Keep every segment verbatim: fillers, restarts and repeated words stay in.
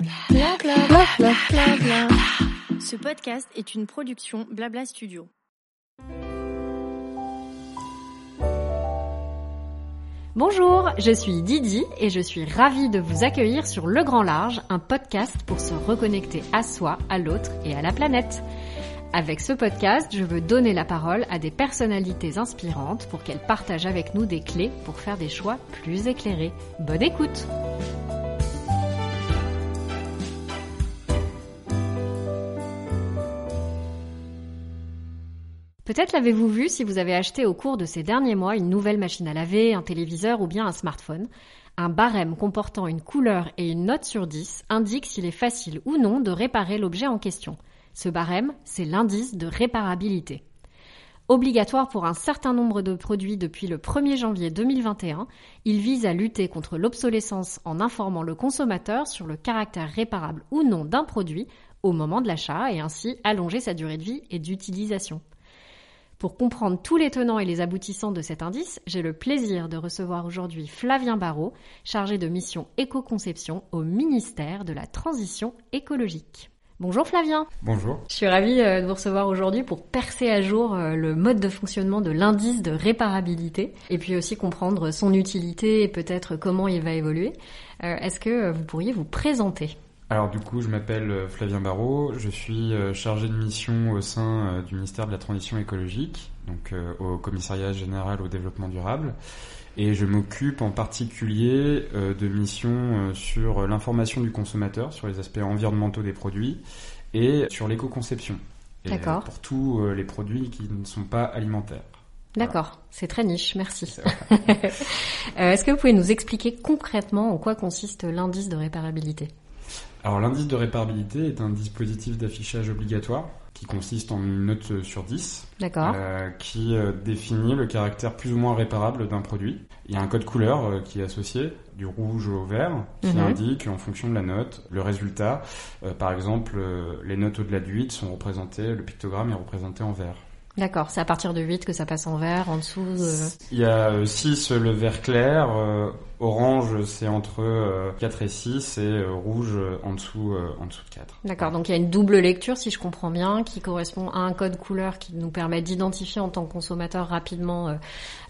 Bla bla bla bla bla bla. Ce podcast est une production Blabla Studio. Bonjour, je suis Didi et je suis ravie de vous accueillir sur Le Grand Large, un podcast pour se reconnecter à soi, à l'autre et à la planète. Avec ce podcast, je veux donner la parole à des personnalités inspirantes pour qu'elles partagent avec nous des clés pour faire des choix plus éclairés. Bonne écoute! Peut-être l'avez-vous vu si vous avez acheté au cours de ces derniers mois une nouvelle machine à laver, un téléviseur ou bien un smartphone. Un barème comportant une couleur et une note sur dix indique s'il est facile ou non de réparer l'objet en question. Ce barème, c'est l'indice de réparabilité. Obligatoire pour un certain nombre de produits depuis le premier janvier deux mille vingt et un, il vise à lutter contre l'obsolescence en informant le consommateur sur le caractère réparable ou non d'un produit au moment de l'achat et ainsi allonger sa durée de vie et d'utilisation. Pour comprendre tous les tenants et les aboutissants de cet indice, j'ai le plaisir de recevoir aujourd'hui Flavien Barrault, chargé de mission éco-conception au ministère de la Transition écologique. Bonjour Flavien. Bonjour. Je suis ravie de vous recevoir aujourd'hui pour percer à jour le mode de fonctionnement de l'indice de réparabilité et puis aussi comprendre son utilité et peut-être comment il va évoluer. Est-ce que vous pourriez vous présenter ? Alors du coup, je m'appelle Flavien Barrault, je suis chargé de mission au sein du ministère de la Transition écologique, donc au Commissariat général au développement durable, et je m'occupe en particulier de missions sur l'information du consommateur, sur les aspects environnementaux des produits et sur l'éco-conception. Et d'accord. Pour tous les produits qui ne sont pas alimentaires. D'accord, voilà. C'est très niche, merci. Est-ce que vous pouvez nous expliquer concrètement en quoi consiste l'indice de réparabilité ? Alors l'indice de réparabilité est un dispositif d'affichage obligatoire qui consiste en une note sur dix euh, qui euh, définit le caractère plus ou moins réparable d'un produit. Il y a un code couleur euh, qui est associé, du rouge au vert, qui mmh. indique en fonction de la note le résultat. Euh, par exemple, euh, les notes au-delà de huit sont représentées, le pictogramme est représenté en vert. D'accord, c'est à partir de huit que ça passe en vert, en dessous... Euh... Il y a six, le vert clair, euh, orange c'est entre euh, quatre et six et euh, rouge en dessous, euh, en dessous de quatre. D'accord, donc il y a une double lecture si je comprends bien qui correspond à un code couleur qui nous permet d'identifier en tant que consommateur rapidement euh,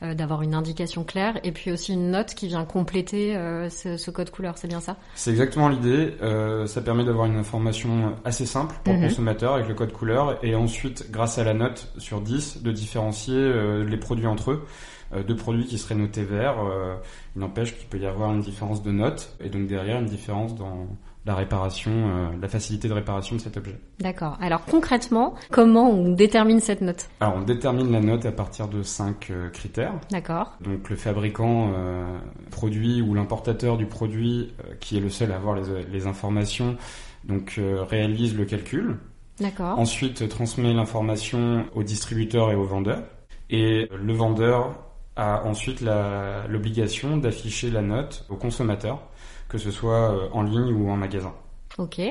euh, d'avoir une indication claire et puis aussi une note qui vient compléter euh, ce, ce code couleur, c'est bien ça ? C'est exactement l'idée, euh, ça permet d'avoir une information assez simple pour mmh. le consommateur avec le code couleur et ensuite grâce à la note sur sur dix, de différencier euh, les produits entre eux. Euh, deux produits qui seraient notés verts, euh, il n'empêche qu'il peut y avoir une différence de notes et donc derrière une différence dans la réparation, euh, la facilité de réparation de cet objet. D'accord. Alors concrètement, comment on détermine cette note ? Alors on détermine la note à partir de cinq euh, critères. D'accord. Donc le fabricant euh, produit ou l'importateur du produit euh, qui est le seul à avoir les, les informations donc euh, réalise le calcul. D'accord. Ensuite, transmet l'information au distributeur et au vendeur. Et le vendeur a ensuite la, l'obligation d'afficher la note au consommateur, que ce soit en ligne ou en magasin. Ok.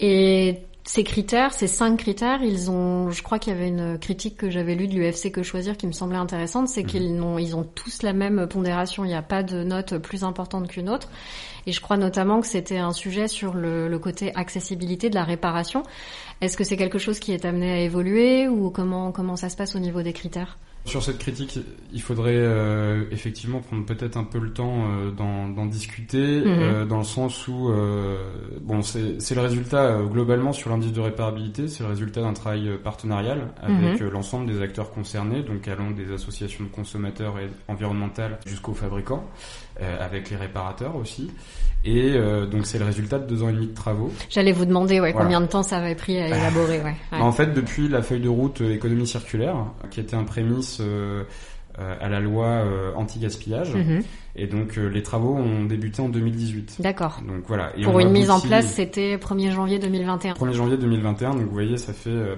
Et ces critères, ces cinq critères, ils ont, je crois qu'il y avait une critique que j'avais lue de l'U F C Que Choisir qui me semblait intéressante, c'est mmh. qu'ils n'ont, ils ont tous la même pondération, il n'y a pas de note plus importante qu'une autre. Et je crois notamment que c'était un sujet sur le, le côté accessibilité de la réparation. Est-ce que c'est quelque chose qui est amené à évoluer ou comment, comment ça se passe au niveau des critères ? Sur cette critique, il faudrait euh, effectivement prendre peut-être un peu le temps euh, d'en, d'en discuter, mmh. euh, dans le sens où euh, bon, c'est, c'est le résultat euh, globalement sur l'indice de réparabilité, c'est le résultat d'un travail euh, partenarial avec mmh. euh, l'ensemble des acteurs concernés, donc allant des associations de consommateurs et environnementales jusqu'aux fabricants, euh, avec les réparateurs aussi. Et euh, donc c'est le résultat de deux ans et demi de travaux. J'allais vous demander ouais, voilà. combien de temps ça avait pris à élaborer. ouais. Ouais. En fait, depuis la feuille de route économie circulaire, qui était un prémisse Euh, euh, à la loi euh, anti-gaspillage. Mmh. Et donc, euh, les travaux ont débuté en deux mille dix-huit. D'accord. Donc, voilà. Et pour une mise en place, c'était premier janvier deux mille vingt et un. premier janvier deux mille vingt et un. Donc, vous voyez, ça fait euh,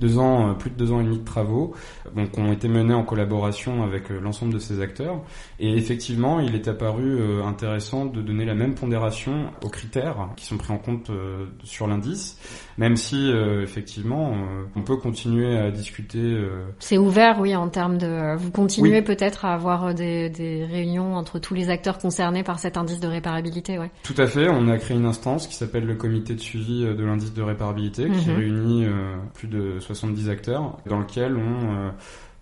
deux ans, euh, plus de deux ans et demi de travaux, donc, ont été menés en collaboration avec euh, l'ensemble de ces acteurs. Et effectivement, il est apparu euh, intéressant de donner la même pondération aux critères qui sont pris en compte euh, sur l'indice, même si, euh, effectivement, euh, on peut continuer à discuter. Euh... C'est ouvert, oui, en termes de... Vous continuez continuer oui. peut-être à avoir des, des réunions entre tous les acteurs concernés par cet indice de réparabilité. Ouais. Tout à fait. On a créé une instance qui s'appelle le comité de suivi de l'indice de réparabilité, mm-hmm. qui réunit euh, plus de soixante-dix acteurs, dans lequel on... Euh,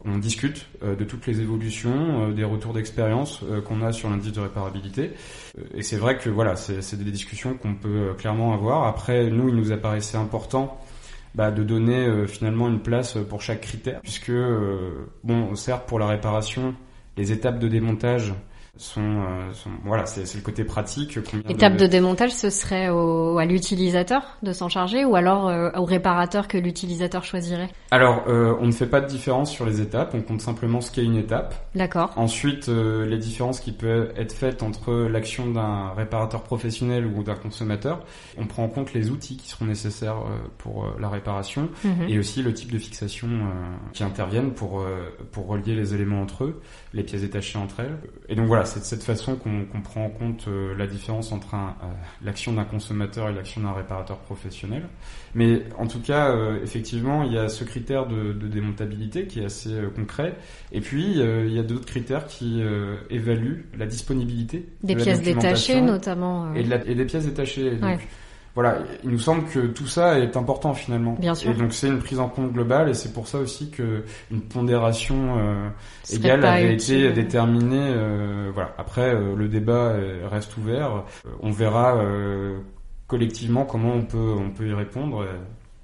On discute euh, de toutes les évolutions, euh, des retours d'expérience euh, qu'on a sur l'indice de réparabilité. Euh, et c'est vrai que voilà, c'est, c'est des discussions qu'on peut euh, clairement avoir. Après, nous, il nous apparaissait important bah, de donner euh, finalement une place pour chaque critère, puisque euh, bon, certes pour la réparation, les étapes de démontage sont, euh, sont voilà, c'est, c'est le côté pratique. Étape de... de démontage, ce serait au, à l'utilisateur de s'en charger, ou alors euh, au réparateur que l'utilisateur choisirait. Alors, euh, on ne fait pas de différence sur les étapes, on compte simplement ce qu'est une étape. D'accord. Ensuite, euh, les différences qui peuvent être faites entre l'action d'un réparateur professionnel ou d'un consommateur, on prend en compte les outils qui seront nécessaires euh, pour euh, la réparation, mm-hmm. et aussi le type de fixation euh, qui interviennent pour euh, pour relier les éléments entre eux, les pièces détachées entre elles. Et donc voilà. C'est de cette façon qu'on, qu'on prend en compte euh, la différence entre un, euh, l'action d'un consommateur et l'action d'un réparateur professionnel. Mais en tout cas, euh, effectivement, il y a ce critère de, de démontabilité qui est assez euh, concret. Et puis, euh, il y a d'autres critères qui euh, évaluent la disponibilité des de pièces détachées, notamment. Euh... Et, de la, et des pièces détachées. Donc, ouais. Voilà, il nous semble que tout ça est important finalement. Bien sûr. Et donc c'est une prise en compte globale, et c'est pour ça aussi que une pondération euh, égale avait été déterminée. Euh, voilà. Après, euh, le débat reste ouvert. Euh, on verra euh, collectivement comment on peut on peut y répondre.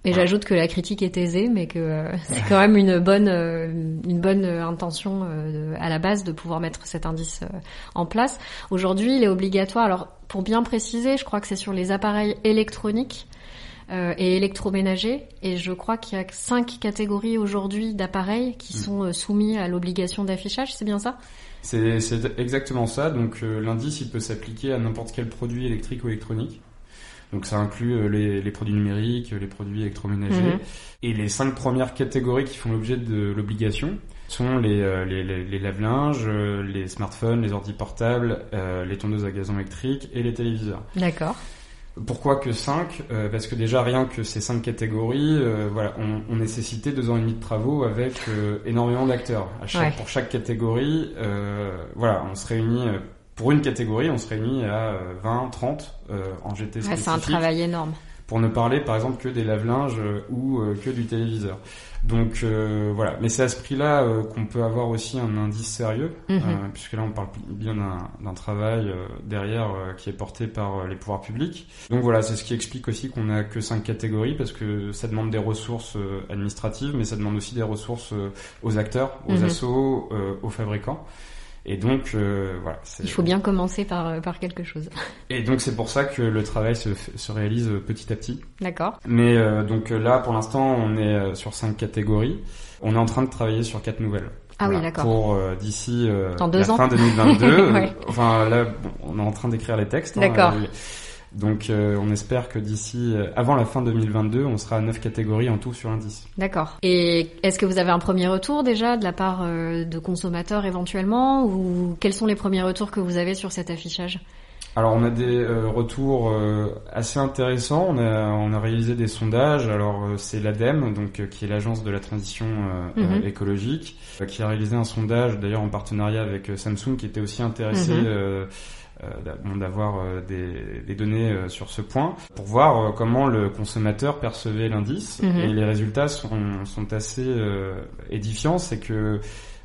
Et, et voilà. J'ajoute que la critique est aisée, mais que euh, c'est quand même une bonne euh, une bonne intention euh, à la base de pouvoir mettre cet indice euh, en place. Aujourd'hui, il est obligatoire. Alors, pour bien préciser, je crois que c'est sur les appareils électroniques euh, et électroménagers. Et je crois qu'il y a cinq catégories aujourd'hui d'appareils qui sont euh, soumis à l'obligation d'affichage, c'est bien ça ? C'est, c'est exactement ça. Donc euh, l'indice, il peut s'appliquer à n'importe quel produit électrique ou électronique. Donc ça inclut euh, les, les produits numériques, les produits électroménagers. Mmh. Et les cinq premières catégories qui font l'objet de l'obligation sont les, euh, les, les, les lave-linges, euh, les smartphones, les ordi portables, euh, les tondeuses à gazon électrique et les téléviseurs. D'accord. Pourquoi que cinq ? euh, Parce que déjà, rien que ces cinq catégories, euh, voilà, on, on nécessitait deux ans et demi de travaux avec euh, énormément d'acteurs. À chaque, ouais. Pour chaque catégorie, euh, voilà, on se réunit... Euh, pour une catégorie, on se réunit à vingt, trente euh, en G T spécifique. Ouais, c'est un travail énorme. Pour ne parler, par exemple, que des lave-linges euh, ou euh, que du téléviseur. Donc, euh, voilà. Mais c'est à ce prix-là euh, qu'on peut avoir aussi un indice sérieux, mmh. euh, puisque là, on parle bien d'un, d'un travail euh, derrière euh, qui est porté par euh, les pouvoirs publics. Donc, voilà, c'est ce qui explique aussi qu'on n'a que cinq catégories, parce que ça demande des ressources euh, administratives, mais ça demande aussi des ressources euh, aux acteurs, aux mmh. assos, euh, aux fabricants. Et donc, euh, voilà. C'est... Il faut bien commencer par, par quelque chose. Et donc, c'est pour ça que le travail se, se réalise petit à petit. D'accord. Mais euh, donc là, pour l'instant, on est sur cinq catégories. On est en train de travailler sur quatre nouvelles. Ah voilà, oui, d'accord. Pour euh, d'ici euh, la deux ans. Fin deux mille vingt-deux. Ouais. Enfin, là, bon, on est en train d'écrire les textes. D'accord. Hein, donc, euh, on espère que d'ici, euh, avant la fin deux mille vingt-deux, on sera à neuf catégories en tout sur l'indice. D'accord. Et est-ce que vous avez un premier retour déjà de la part euh, de consommateurs éventuellement, ou quels sont les premiers retours que vous avez sur cet affichage ? Alors, on a des euh, retours euh, assez intéressants. On a, on a réalisé des sondages. Alors, euh, c'est l'ADEME, donc euh, qui est l'agence de la transition euh, mm-hmm. euh, écologique, euh, qui a réalisé un sondage, d'ailleurs en partenariat avec euh, Samsung, qui était aussi intéressé. Mm-hmm. Euh, d'avoir des, des données sur ce point pour voir comment le consommateur percevait l'indice. Mmh. Et les résultats sont, sont assez euh, édifiants. C'est que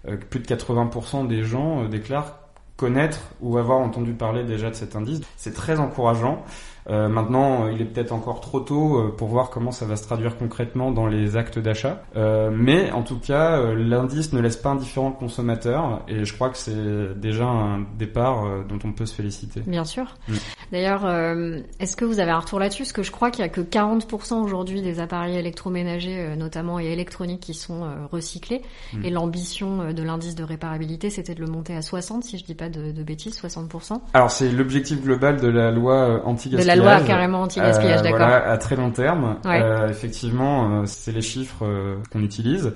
euh, plus de quatre-vingts pour cent des gens euh, déclarent connaître ou avoir entendu parler déjà de cet indice. C'est très encourageant. Euh, maintenant, il est peut-être encore trop tôt euh, pour voir comment ça va se traduire concrètement dans les actes d'achat. Euh, mais en tout cas, euh, l'indice ne laisse pas indifférent le consommateur, et je crois que c'est déjà un départ euh, dont on peut se féliciter. Bien sûr. Mmh. D'ailleurs, euh, est-ce que vous avez un retour là-dessus ? Parce que je crois qu'il n'y a que quarante pour cent aujourd'hui des appareils électroménagers, euh, notamment et électroniques, qui sont euh, recyclés. Mmh. Et l'ambition de l'indice de réparabilité, c'était de le monter à soixante, si je ne dis pas de, de bêtises, soixante pour cent. Alors, c'est l'objectif global de la loi anti-gaspillage. La loi carrément anti-gaspillage, euh, d'accord. Voilà, à très long terme. Ouais. Euh, effectivement, euh, c'est les chiffres euh, qu'on utilise.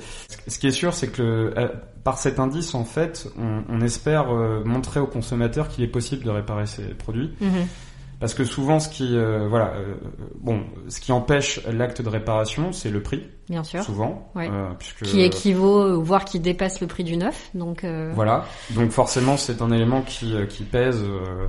Ce qui est sûr, c'est que le, euh, par cet indice, en fait, on, on espère euh, montrer aux consommateurs qu'il est possible de réparer ces produits. Mm-hmm. Parce que souvent, ce qui, euh, voilà, euh, bon, ce qui empêche l'acte de réparation, c'est le prix. Bien sûr. Souvent. Ouais. Euh, puisque, qui équivaut, voire qui dépasse le prix du neuf. Donc, euh... voilà. Donc, forcément, c'est un élément qui, qui pèse. Euh,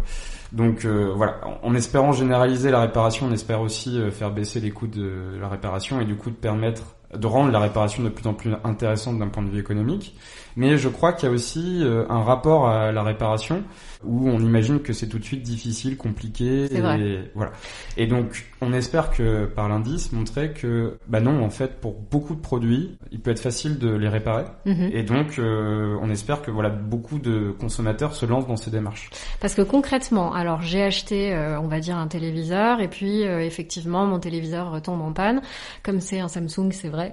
donc, euh, voilà. En espérant généraliser la réparation, on espère aussi faire baisser les coûts de la réparation et du coup de permettre de rendre la réparation de plus en plus intéressante d'un point de vue économique. Mais je crois qu'il y a aussi un rapport à la réparation où on imagine que c'est tout de suite difficile, compliqué. C'est vrai. Et voilà. Et donc, on espère que par l'indice, montrer que, bah non, en fait, pour beaucoup de produits, il peut être facile de les réparer. Mm-hmm. Et donc, euh, on espère que voilà, beaucoup de consommateurs se lancent dans ces démarches. Parce que concrètement, alors j'ai acheté, euh, on va dire, un téléviseur et puis euh, effectivement, mon téléviseur tombe en panne. Comme c'est un Samsung, c'est vrai.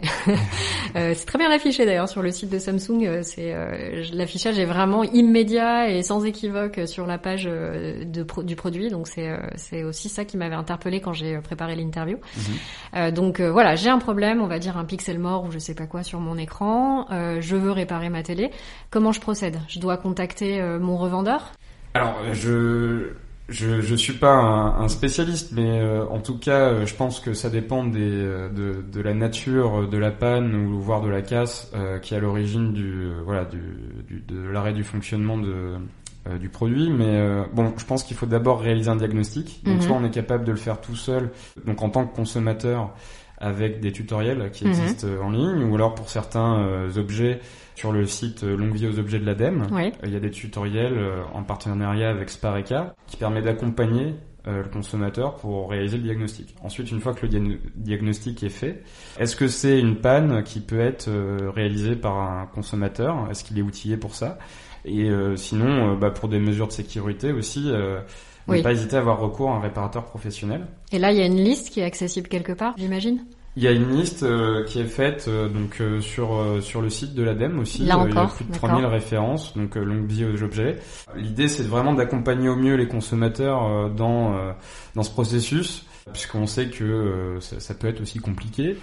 euh, c'est très bien affiché d'ailleurs sur le site de Samsung. Euh, C'est, euh, l'affichage est vraiment immédiat et sans équivoque sur la page de pro- du produit. Donc c'est, euh, c'est aussi ça qui m'avait interpellée quand j'ai préparé l'interview. Mmh. Euh, donc euh, voilà, j'ai un problème, on va dire un pixel mort ou je sais pas quoi sur mon écran. Euh, je veux réparer ma télé. Comment je procède ? Je dois contacter euh, mon revendeur ? Alors je... Je je suis pas un, un spécialiste, mais euh, en tout cas, euh, je pense que ça dépend des, euh, de, de la nature de la panne ou voire de la casse euh, qui est à l'origine du euh, voilà du, du de l'arrêt du fonctionnement de euh, du produit. Mais euh, bon, je pense qu'il faut d'abord réaliser un diagnostic. Donc, mm-hmm. soit on est capable de le faire tout seul, donc en tant que consommateur avec des tutoriels qui mm-hmm. existent en ligne, ou alors pour certains euh, objets. Sur le site Longue vie aux objets de l'ADEME, oui. il y a des tutoriels en partenariat avec Spareka qui permet d'accompagner le consommateur pour réaliser le diagnostic. Ensuite, une fois que le dia- diagnostic est fait, est-ce que c'est une panne qui peut être réalisée par un consommateur ? Est-ce qu'il est outillé pour ça ? Et euh, sinon, euh, bah, pour des mesures de sécurité aussi... Euh, oui. Ne pas hésiter à avoir recours à un réparateur professionnel. Et là, il y a une liste qui est accessible quelque part, j'imagine ? Il y a une liste euh, qui est faite euh, donc euh, sur euh, sur le site de l'ADEME aussi. Là encore, euh, il y a plus de trois mille références, donc euh, longue vie aux objets. L'idée, c'est vraiment d'accompagner au mieux les consommateurs euh, dans euh, dans ce processus, puisqu'on sait que euh, ça, ça peut être aussi compliqué.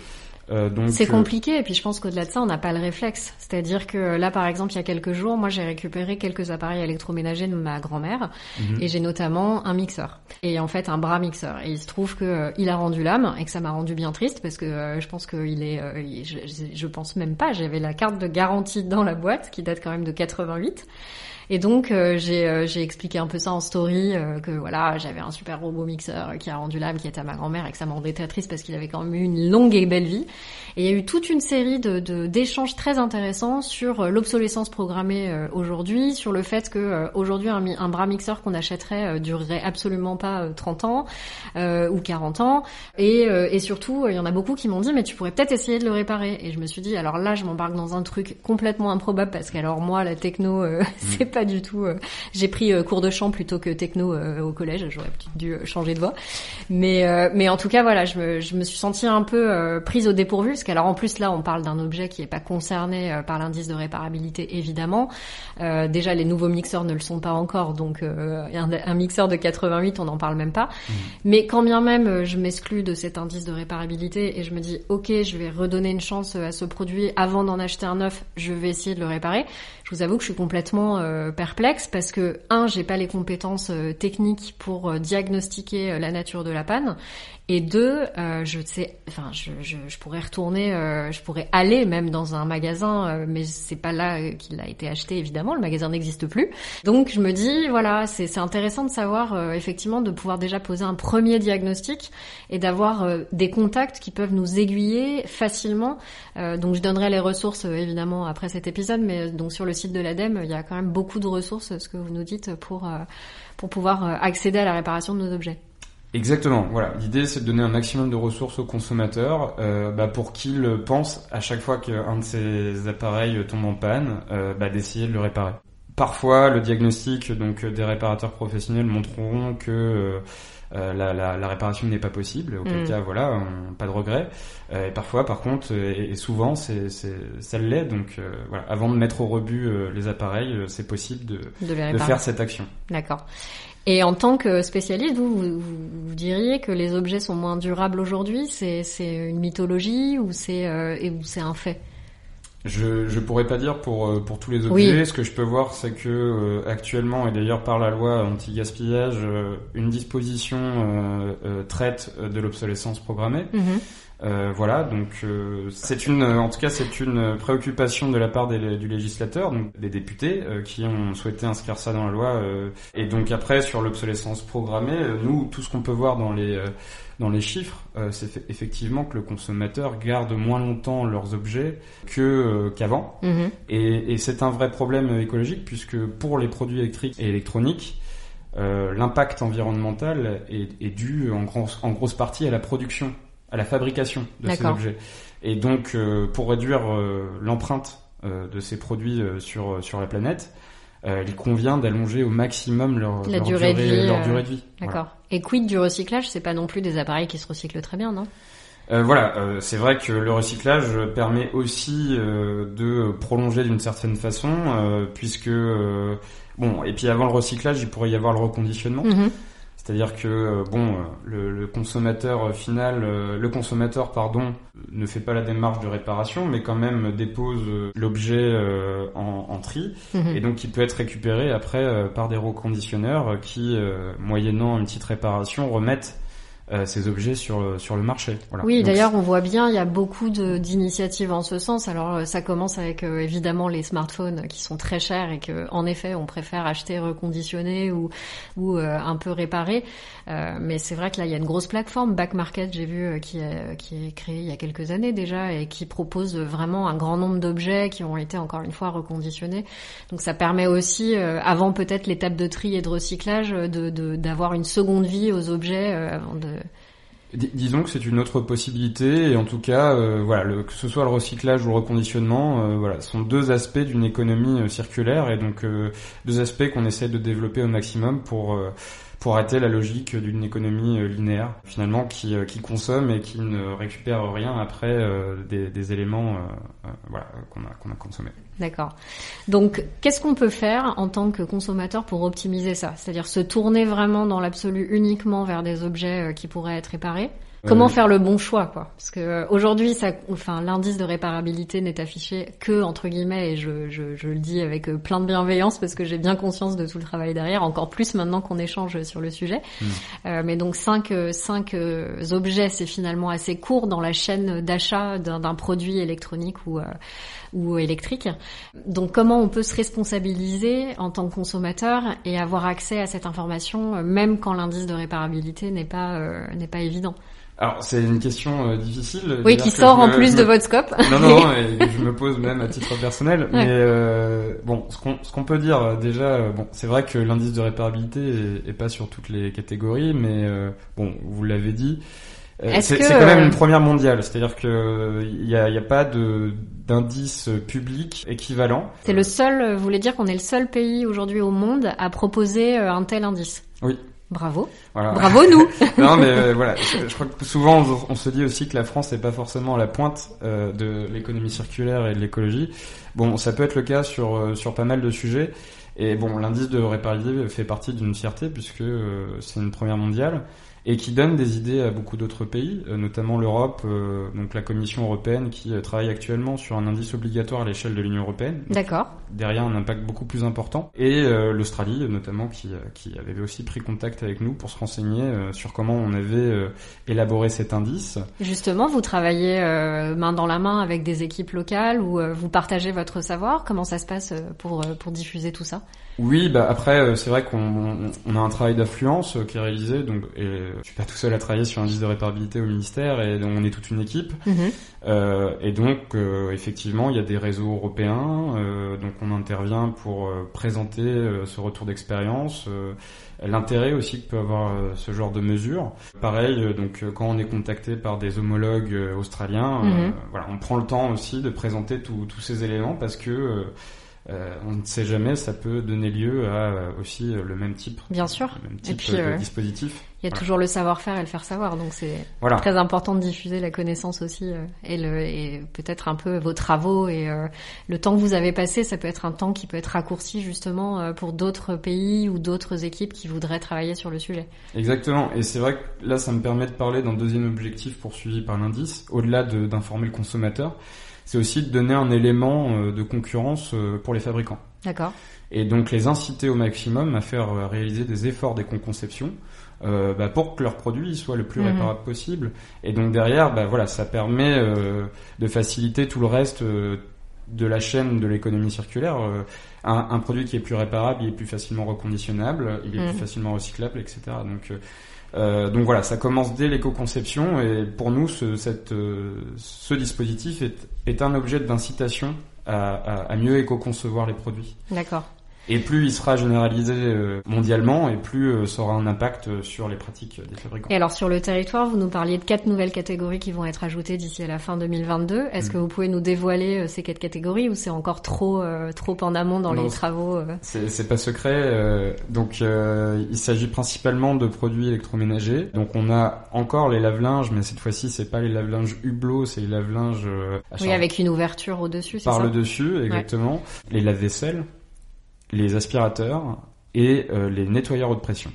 Euh, donc, c'est compliqué, et puis je pense qu'au-delà de ça, on n'a pas le réflexe. C'est-à-dire que là, par exemple, il y a quelques jours, moi, j'ai récupéré quelques appareils électroménagers de ma grand-mère, mmh. et j'ai notamment un mixeur, et en fait un bras mixeur. Et il se trouve que euh, il a rendu l'âme, et que ça m'a rendu bien triste, parce que euh, je pense qu'il est, euh, il, je, je pense même pas, j'avais la carte de garantie dans la boîte, qui date quand même de quatre-vingt-huit. Et donc euh, j'ai euh, j'ai expliqué un peu ça en story euh, que voilà, j'avais un super robot mixeur qui a rendu l'âme, qui était à ma grand-mère, et que ça m'en rendait triste parce qu'il avait quand même eu une longue et belle vie. Et il y a eu toute une série de, de d'échanges très intéressants sur l'obsolescence programmée euh, aujourd'hui, sur le fait que euh, aujourd'hui un, un bras mixeur qu'on achèterait euh, durerait absolument pas euh, trente ans euh, ou quarante ans. Et euh, et surtout, il y en a beaucoup qui m'ont dit mais tu pourrais peut-être essayer de le réparer. Et je me suis dit alors là, je m'embarque dans un truc complètement improbable parce qu'alors moi la techno euh, c'est pas du tout. Euh, j'ai pris euh, cours de chant plutôt que techno euh, au collège. J'aurais dû changer de voix. Mais euh, mais en tout cas voilà, je me je me suis sentie un peu euh, prise au dépourvu parce qu'alors en plus là on parle d'un objet qui est pas concerné euh, par l'indice de réparabilité évidemment. Euh, déjà les nouveaux mixeurs ne le sont pas encore, donc euh, un, un mixeur de quatre-vingt-huit on n'en parle même pas. Mmh. Mais quand bien même je m'exclus de cet indice de réparabilité et je me dis ok, je vais redonner une chance à ce produit avant d'en acheter un neuf. Je vais essayer de le réparer. Je vous avoue que je suis complètement euh, perplexe parce que un, j'ai pas les compétences euh, techniques pour euh, diagnostiquer euh, la nature de la panne, et deux, euh, je sais, enfin, je, je, je pourrais retourner, euh, je pourrais aller même dans un magasin, euh, mais c'est pas là euh, qu'il a été acheté évidemment, le magasin n'existe plus. Donc je me dis voilà, c'est, c'est intéressant de savoir euh, effectivement de pouvoir déjà poser un premier diagnostic et d'avoir euh, des contacts qui peuvent nous aiguiller facilement. Euh, donc je donnerai les ressources euh, évidemment après cet épisode, mais euh, donc sur le site de l'ADEME, il y a quand même beaucoup beaucoup de ressources, ce que vous nous dites, pour, euh, pour pouvoir accéder à la réparation de nos objets. Exactement, voilà. L'idée, c'est de donner un maximum de ressources aux consommateurs euh, bah, pour qu'ils pensent, à chaque fois qu'un de ces appareils tombe en panne, euh, bah, d'essayer de le réparer. Parfois, le diagnostic donc, des réparateurs professionnels montreront que euh, la, la, la réparation n'est pas possible, auquel mmh. cas, voilà, on, pas de regret. Euh, et parfois, par contre, et, et souvent, c'est, c'est, ça l'est. Donc, euh, voilà, avant de mettre au rebut euh, les appareils, euh, c'est possible de, de, de faire cette action. D'accord. Et en tant que spécialiste, vous, vous, vous diriez que les objets sont moins durables aujourd'hui ? C'est, c'est une mythologie ou c'est, euh, et, ou c'est un fait ? Je je pourrais pas dire pour pour tous les objets. Oui. Ce que je peux voir, c'est que euh, actuellement, et d'ailleurs par la loi anti-gaspillage, euh, une disposition euh, euh, traite de l'obsolescence programmée. Mm-hmm. Euh, voilà, donc euh, c'est une, en tout cas, c'est une préoccupation de la part des, du législateur, donc des députés euh, qui ont souhaité inscrire ça dans la loi. Euh, et donc après, sur l'obsolescence programmée, euh, nous, tout ce qu'on peut voir dans les euh, dans les chiffres, euh, c'est effectivement que le consommateur garde moins longtemps leurs objets que euh, qu'avant. Mmh. Et, et c'est un vrai problème écologique, puisque pour les produits électriques et électroniques, euh, l'impact environnemental est, est dû en, grand, en grosse partie à la production, à la fabrication de D'accord. ces objets. Et donc, euh, pour réduire euh, l'empreinte euh, de ces produits euh, sur sur la planète, euh, il convient d'allonger au maximum leur, leur durée, durée, vie, leur euh... durée de vie. D'accord. Voilà. Et quid du recyclage? C'est pas non plus des appareils qui se recyclent très bien, non? Euh, voilà, euh, c'est vrai que le recyclage permet aussi euh, de prolonger d'une certaine façon, euh, puisque... Euh, bon, et puis avant le recyclage, il pourrait y avoir le reconditionnement. Mm-hmm. C'est-à-dire que bon, le, le consommateur final, le consommateur pardon, ne fait pas la démarche de réparation, mais quand même dépose l'objet en, en tri, mmh. et donc il peut être récupéré après par des reconditionneurs qui, moyennant une petite réparation, remettent Euh, ces objets sur sur le marché. Voilà. Oui, donc, d'ailleurs, on voit bien, il y a beaucoup de d'initiatives en ce sens. Alors, ça commence avec euh, évidemment les smartphones qui sont très chers et que, en effet, on préfère acheter reconditionné ou ou euh, un peu réparé. Euh, mais c'est vrai que là, il y a une grosse plateforme, Back Market, j'ai vu, euh, qui est qui est créée il y a quelques années déjà et qui propose vraiment un grand nombre d'objets qui ont été encore une fois reconditionnés. Donc, ça permet aussi, euh, avant peut-être l'étape de tri et de recyclage, de, de d'avoir une seconde vie aux objets euh, avant de D- disons que c'est une autre possibilité, et en tout cas, euh, voilà, le, que ce soit le recyclage ou le reconditionnement, euh, voilà, sont deux aspects d'une économie euh, circulaire, et donc euh, deux aspects qu'on essaie de développer au maximum pour euh, pour arrêter la logique d'une économie euh, linéaire, finalement, qui euh, qui consomme et qui ne récupère rien après euh, des, des éléments, euh, euh, voilà, qu'on a qu'on a consommés. D'accord. Donc, qu'est-ce qu'on peut faire en tant que consommateur pour optimiser ça? C'est-à-dire se tourner vraiment dans l'absolu uniquement vers des objets qui pourraient être réparés? Comment euh... faire le bon choix, quoi? Parce que aujourd'hui, ça, enfin, l'indice de réparabilité n'est affiché que entre guillemets, et je, je, je le dis avec plein de bienveillance parce que j'ai bien conscience de tout le travail derrière, encore plus maintenant qu'on échange sur le sujet. Mmh. Euh, mais donc cinq, cinq euh, objets, c'est finalement assez court dans la chaîne d'achat d'un, d'un produit électronique ou euh, ou électrique. Donc, comment on peut se responsabiliser en tant que consommateur et avoir accès à cette information, même quand l'indice de réparabilité n'est pas euh, n'est pas évident? Alors, c'est une question euh, difficile. Oui, qui sort en me, plus me... de votre scope. Non, non, et je me pose même à titre personnel. Ouais. Mais euh, bon, ce qu'on, ce qu'on peut dire déjà, euh, bon, c'est vrai que l'indice de réparabilité est, est pas sur toutes les catégories, mais euh, bon, vous l'avez dit, euh, c'est, que, c'est quand même euh... une première mondiale. C'est-à-dire que il y a, y a pas de d'indice public équivalent. C'est euh... le seul. Vous voulez dire qu'on est le seul pays aujourd'hui au monde à proposer un tel indice? Oui. Bravo, voilà. Bravo nous. Non mais euh, voilà, je, je crois que souvent on, on se dit aussi que la France n'est pas forcément à la pointe euh, de l'économie circulaire et de l'écologie. Bon, ça peut être le cas sur sur pas mal de sujets. Et bon, l'indice de réparabilité fait partie d'une fierté puisque euh, c'est une première mondiale et qui donne des idées à beaucoup d'autres pays, euh, notamment l'Europe, euh, donc la Commission européenne qui euh, travaille actuellement sur un indice obligatoire à l'échelle de l'Union européenne. Donc, d'accord. Derrière un impact beaucoup plus important. Et euh, l'Australie, notamment, qui, qui avait aussi pris contact avec nous pour se renseigner euh, sur comment on avait euh, élaboré cet indice. Justement, vous travaillez euh, main dans la main avec des équipes locales où euh, vous partagez votre savoir. Comment ça se passe pour, pour diffuser tout ça? Oui, bah après c'est vrai qu'on on, on a un travail d'affluence qui est réalisé, donc et je suis pas tout seul à travailler sur un indice de réparabilité au ministère et donc on est toute une équipe. Mmh. Euh, et donc euh, effectivement il y a des réseaux européens, euh, donc on intervient pour euh, présenter euh, ce retour d'expérience, euh, l'intérêt aussi que peut avoir euh, ce genre de mesures. Pareil, euh, donc euh, quand on est contacté par des homologues euh, australiens, euh, mmh. voilà, on prend le temps aussi de présenter tous tous ces éléments parce que euh, Euh, on ne sait jamais, ça peut donner lieu à euh, aussi euh, le même type, bien sûr, le même type et puis, euh, de dispositif. Il y a voilà. toujours le savoir-faire et le faire savoir, donc c'est voilà. très important de diffuser la connaissance aussi euh, et, le, et peut-être un peu vos travaux et euh, le temps que vous avez passé, ça peut être un temps qui peut être raccourci justement euh, pour d'autres pays ou d'autres équipes qui voudraient travailler sur le sujet. Exactement, et c'est vrai que là, ça me permet de parler d'un deuxième objectif poursuivi par l'indice, au-delà de, d'informer le consommateur. c'est aussi de donner un élément de concurrence pour les fabricants. D'accord. Et donc les inciter au maximum à faire réaliser des efforts d'éco-conception euh, bah, pour que leur produit soit le plus mmh. réparable possible. Et donc derrière, bah, voilà, ça permet euh, de faciliter tout le reste euh, de la chaîne de l'économie circulaire. Euh, un, un produit qui est plus réparable, il est plus facilement reconditionnable, il est mmh. plus facilement recyclable, et cetera. Donc euh, Euh, donc voilà, ça commence dès l'éco-conception et pour nous, ce, cette, euh, ce dispositif est, est un objet d'incitation à, à, à mieux éco-concevoir les produits. D'accord. Et plus il sera généralisé mondialement et plus ça aura un impact sur les pratiques des fabricants. Et alors sur le territoire, vous nous parliez de quatre nouvelles catégories qui vont être ajoutées d'ici à la fin deux mille vingt-deux. Est-ce mmh. que vous pouvez nous dévoiler ces quatre catégories ou c'est encore trop euh, trop en amont dans non, les travaux euh... c'est, c'est pas secret. Euh, donc euh, il s'agit principalement de produits électroménagers. Donc on a encore les lave-linges, mais cette fois-ci c'est pas les lave-linges hublot, c'est les lave-linges euh, à charge. Oui, avec une ouverture au-dessus, c'est ça ? Par le dessus, exactement. Ouais. Les lave-vaisselles, les aspirateurs et euh, les nettoyeurs haute pression.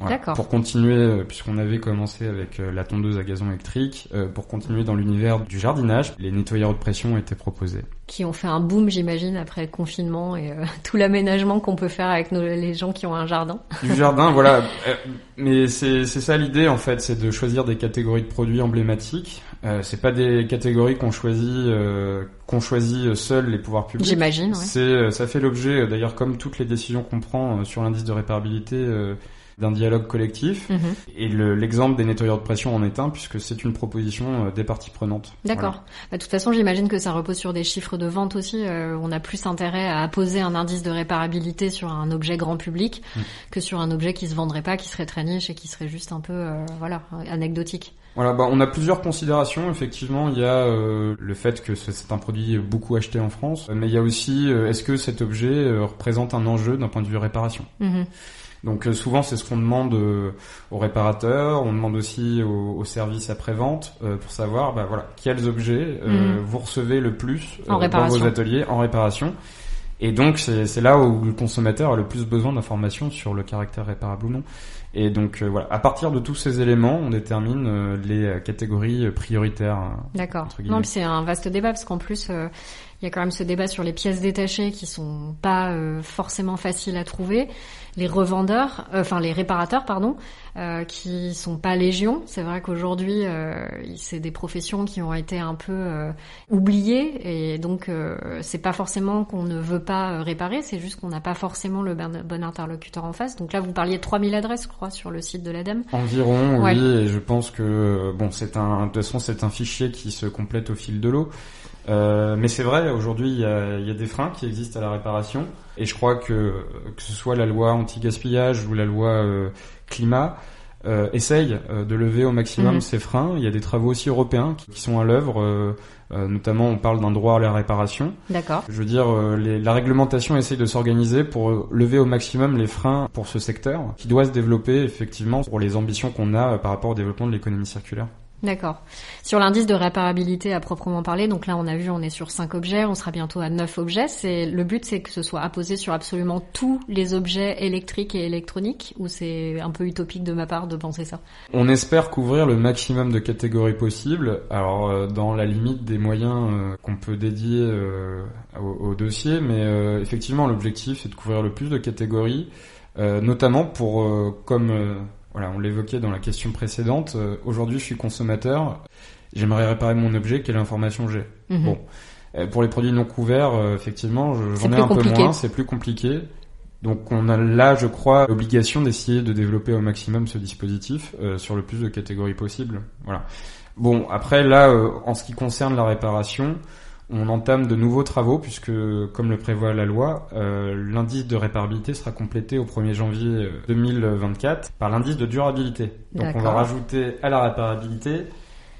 Voilà. D'accord. Pour continuer, euh, puisqu'on avait commencé avec euh, la tondeuse à gazon électrique, euh, pour continuer dans l'univers du jardinage, les nettoyeurs haute pression étaient proposés. Qui ont fait un boom, j'imagine, après le confinement et euh, tout l'aménagement qu'on peut faire avec nos, les gens qui ont un jardin. Du jardin, voilà. Euh, mais c'est, c'est ça l'idée, en fait, c'est de choisir des catégories de produits emblématiques. Euh, c'est pas des catégories qu'on choisit, euh, qu'on choisit seuls les pouvoirs publics. J'imagine, ouais. C'est, ça fait l'objet, d'ailleurs, comme toutes les décisions qu'on prend euh, sur l'indice de réparabilité, euh, d'un dialogue collectif. Mmh. Et le, l'exemple des nettoyeurs de pression en est un, puisque c'est une proposition des parties prenantes. D'accord. Voilà. Bah, de toute façon, j'imagine que ça repose sur des chiffres de vente aussi. Euh, on a plus intérêt à apposer un indice de réparabilité sur un objet grand public mmh. que sur un objet qui se vendrait pas, qui serait très niche et qui serait juste un peu euh, voilà, anecdotique. Voilà, bah, on a plusieurs considérations. Effectivement, il y a euh, le fait que c'est un produit beaucoup acheté en France, mais il y a aussi euh, est-ce que cet objet euh, représente un enjeu d'un point de vue réparation. Mmh. Donc souvent c'est ce qu'on demande euh, aux réparateurs, on demande aussi aux, aux services après-vente euh, pour savoir bah, voilà, quels objets euh, mmh. vous recevez le plus euh, dans vos ateliers en réparation. Et donc c'est, c'est là où le consommateur a le plus besoin d'informations sur le caractère réparable ou non. Et donc euh, voilà, à partir de tous ces éléments, on détermine euh, les catégories prioritaires. D'accord. Entre guillemets. Non, mais c'est un vaste débat parce qu'en plus euh... il y a quand même ce débat sur les pièces détachées qui sont pas euh, forcément faciles à trouver, les revendeurs, euh, enfin les réparateurs pardon, euh, qui sont pas légion. C'est vrai qu'aujourd'hui euh, c'est des professions qui ont été un peu euh, oubliées et donc euh, c'est pas forcément qu'on ne veut pas réparer, c'est juste qu'on n'a pas forcément le bon interlocuteur en face. Donc là vous parliez de trois mille adresses, je crois, sur le site de l'ADEME. Environ, ouais. Oui. Et je pense que bon, c'est un de toute façon c'est un fichier qui se complète au fil de l'eau. Euh, mais c'est vrai, aujourd'hui, il y a, y a des freins qui existent à la réparation. Et je crois que, que ce soit la loi anti-gaspillage ou la loi euh, climat, euh, essaye euh, de lever au maximum mmh. ces freins. Il y a des travaux aussi européens qui, qui sont à l'œuvre. Euh, euh, notamment, on parle d'un droit à la réparation. D'accord. Je veux dire, euh, les, la réglementation essaye de s'organiser pour lever au maximum les freins pour ce secteur qui doit se développer, effectivement, pour les ambitions qu'on a euh, par rapport au développement de l'économie circulaire. D'accord. Sur l'indice de réparabilité à proprement parler, donc là on a vu on est sur cinq objets, on sera bientôt à neuf objets. C'est le but, c'est que ce soit apposé sur absolument tous les objets électriques et électroniques, ou c'est un peu utopique de ma part de penser ça? On espère couvrir le maximum de catégories possibles, alors euh, dans la limite des moyens euh, qu'on peut dédier euh, au, au dossier, mais euh, effectivement l'objectif c'est de couvrir le plus de catégories, euh, notamment pour euh, comme euh, voilà, on l'évoquait dans la question précédente. Euh, aujourd'hui, je suis consommateur. J'aimerais réparer mon objet. Quelle information j'ai ? Mmh. Bon, euh, pour les produits non couverts, euh, effectivement, je, j'en ai un compliqué. peu moins. C'est plus compliqué. Donc, on a là, je crois, l'obligation d'essayer de développer au maximum ce dispositif euh, sur le plus de catégories possibles. Voilà. Bon, après, là, euh, en ce qui concerne la réparation, on entame de nouveaux travaux puisque, comme le prévoit la loi, euh, l'indice de réparabilité sera complété au premier janvier deux mille vingt-quatre par l'indice de durabilité. Donc D'accord. on va rajouter à la réparabilité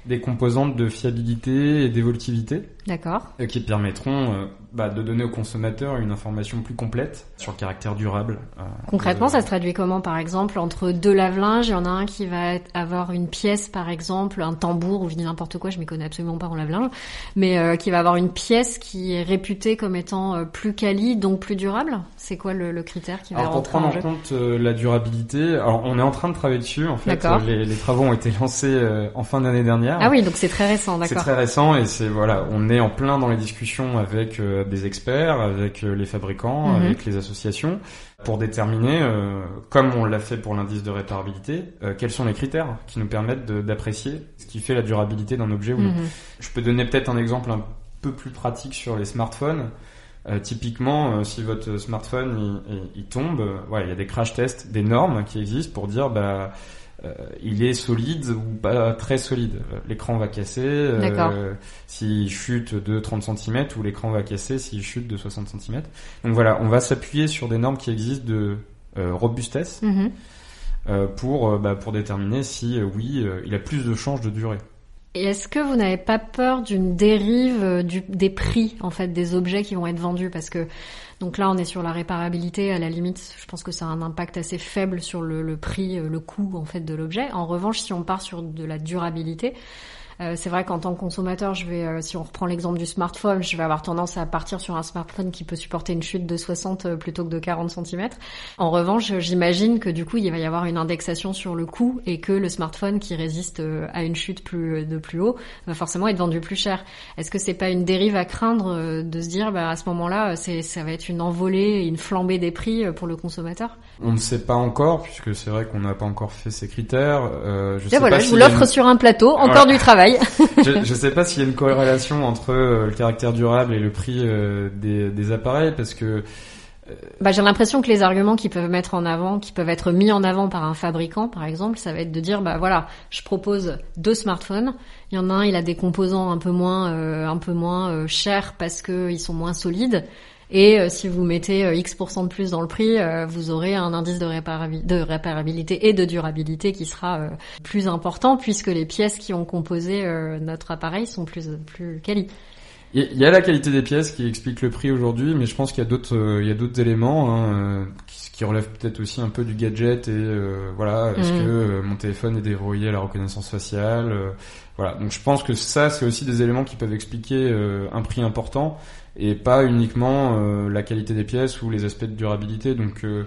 des composantes de fiabilité et d'évolutivité. D'accord. Euh, qui permettront euh, bah, de donner aux consommateurs une information plus complète sur le caractère durable. Euh, Concrètement, de... ça se traduit comment, par exemple, entre deux lave-linges, il y en a un qui va être, avoir une pièce, par exemple, un tambour, ou je dis n'importe quoi, je m'y connais absolument pas en lave-linge, mais euh, qui va avoir une pièce qui est réputée comme étant euh, plus quali, donc plus durable. C'est quoi le, le critère qui va alors, rentrer en jeu ? Pour prendre en compte euh, la durabilité, alors on est en train de travailler dessus, en fait. D'accord. Euh, les, les travaux ont été lancés euh, en fin d'année dernière. Ah oui, donc c'est très récent, d'accord. C'est très récent et c'est voilà, on est en plein dans les discussions avec euh, des experts, avec euh, les fabricants, mm-hmm. avec les associations pour déterminer, euh, comme on l'a fait pour l'indice de réparabilité, euh, quels sont les critères qui nous permettent de, d'apprécier ce qui fait la durabilité d'un objet ou non. Mm-hmm. Je peux donner peut-être un exemple un peu plus pratique sur les smartphones. Euh, typiquement, euh, si votre smartphone il, il, il tombe, euh, ouais, il y a des crash tests, des normes qui existent pour dire bah euh, il est solide ou pas très solide. L'écran va casser euh, s'il chute de trente centimètres ou l'écran va casser s'il chute de soixante centimètres. Donc voilà, on va s'appuyer sur des normes qui existent de euh, robustesse mm-hmm. euh, pour euh, bah, pour déterminer si euh, oui euh, il a plus de chances de durée. Et est-ce que vous n'avez pas peur d'une dérive du, des prix, en fait, des objets qui vont être vendus? Parce que, donc là, on est sur la réparabilité. À la limite, je pense que ça a un impact assez faible sur le, le prix, le coût, en fait, de l'objet. En revanche, si on part sur de la durabilité, euh, c'est vrai qu'en tant que consommateur, je vais, euh, si on reprend l'exemple du smartphone, je vais avoir tendance à partir sur un smartphone qui peut supporter une chute de soixante plutôt que de quarante centimètres. En revanche, j'imagine que du coup, il va y avoir une indexation sur le coût et que le smartphone qui résiste à une chute plus, de plus haut va forcément être vendu plus cher. Est-ce que c'est pas une dérive à craindre de se dire, bah, à ce moment-là, c'est, ça va être une envolée, une flambée des prix pour le consommateur? On ne sait pas encore, puisque c'est vrai qu'on n'a pas encore fait ces critères. Euh, je sais voilà, pas je si vous l'offre une... sur un plateau, encore voilà. du travail. je, je sais pas s'il y a une corrélation entre euh, le caractère durable et le prix euh, des, des appareils, parce que euh... bah j'ai l'impression que les arguments qu'ils peuvent mettre en avant, qui peuvent être mis en avant par un fabricant, par exemple, ça va être de dire bah voilà, je propose deux smartphones. Il y en a un, il a des composants un peu moins, euh, un peu moins euh, chers parce que ils sont moins solides. Et euh, si vous mettez euh, X% de plus dans le prix, euh, vous aurez un indice de, réparabil- de réparabilité et de durabilité qui sera euh, plus important puisque les pièces qui ont composé euh, notre appareil sont plus plus quali. Il y a la qualité des pièces qui explique le prix aujourd'hui, mais je pense qu'il y a d'autres euh, il y a d'autres éléments hein, qui, qui relèvent peut-être aussi un peu du gadget et euh, voilà, est-ce mmh. que euh, mon téléphone est déverrouillé à la reconnaissance faciale euh, voilà. Donc je pense que ça c'est aussi des éléments qui peuvent expliquer euh, un prix important. Et pas uniquement euh, la qualité des pièces ou les aspects de durabilité. Donc euh,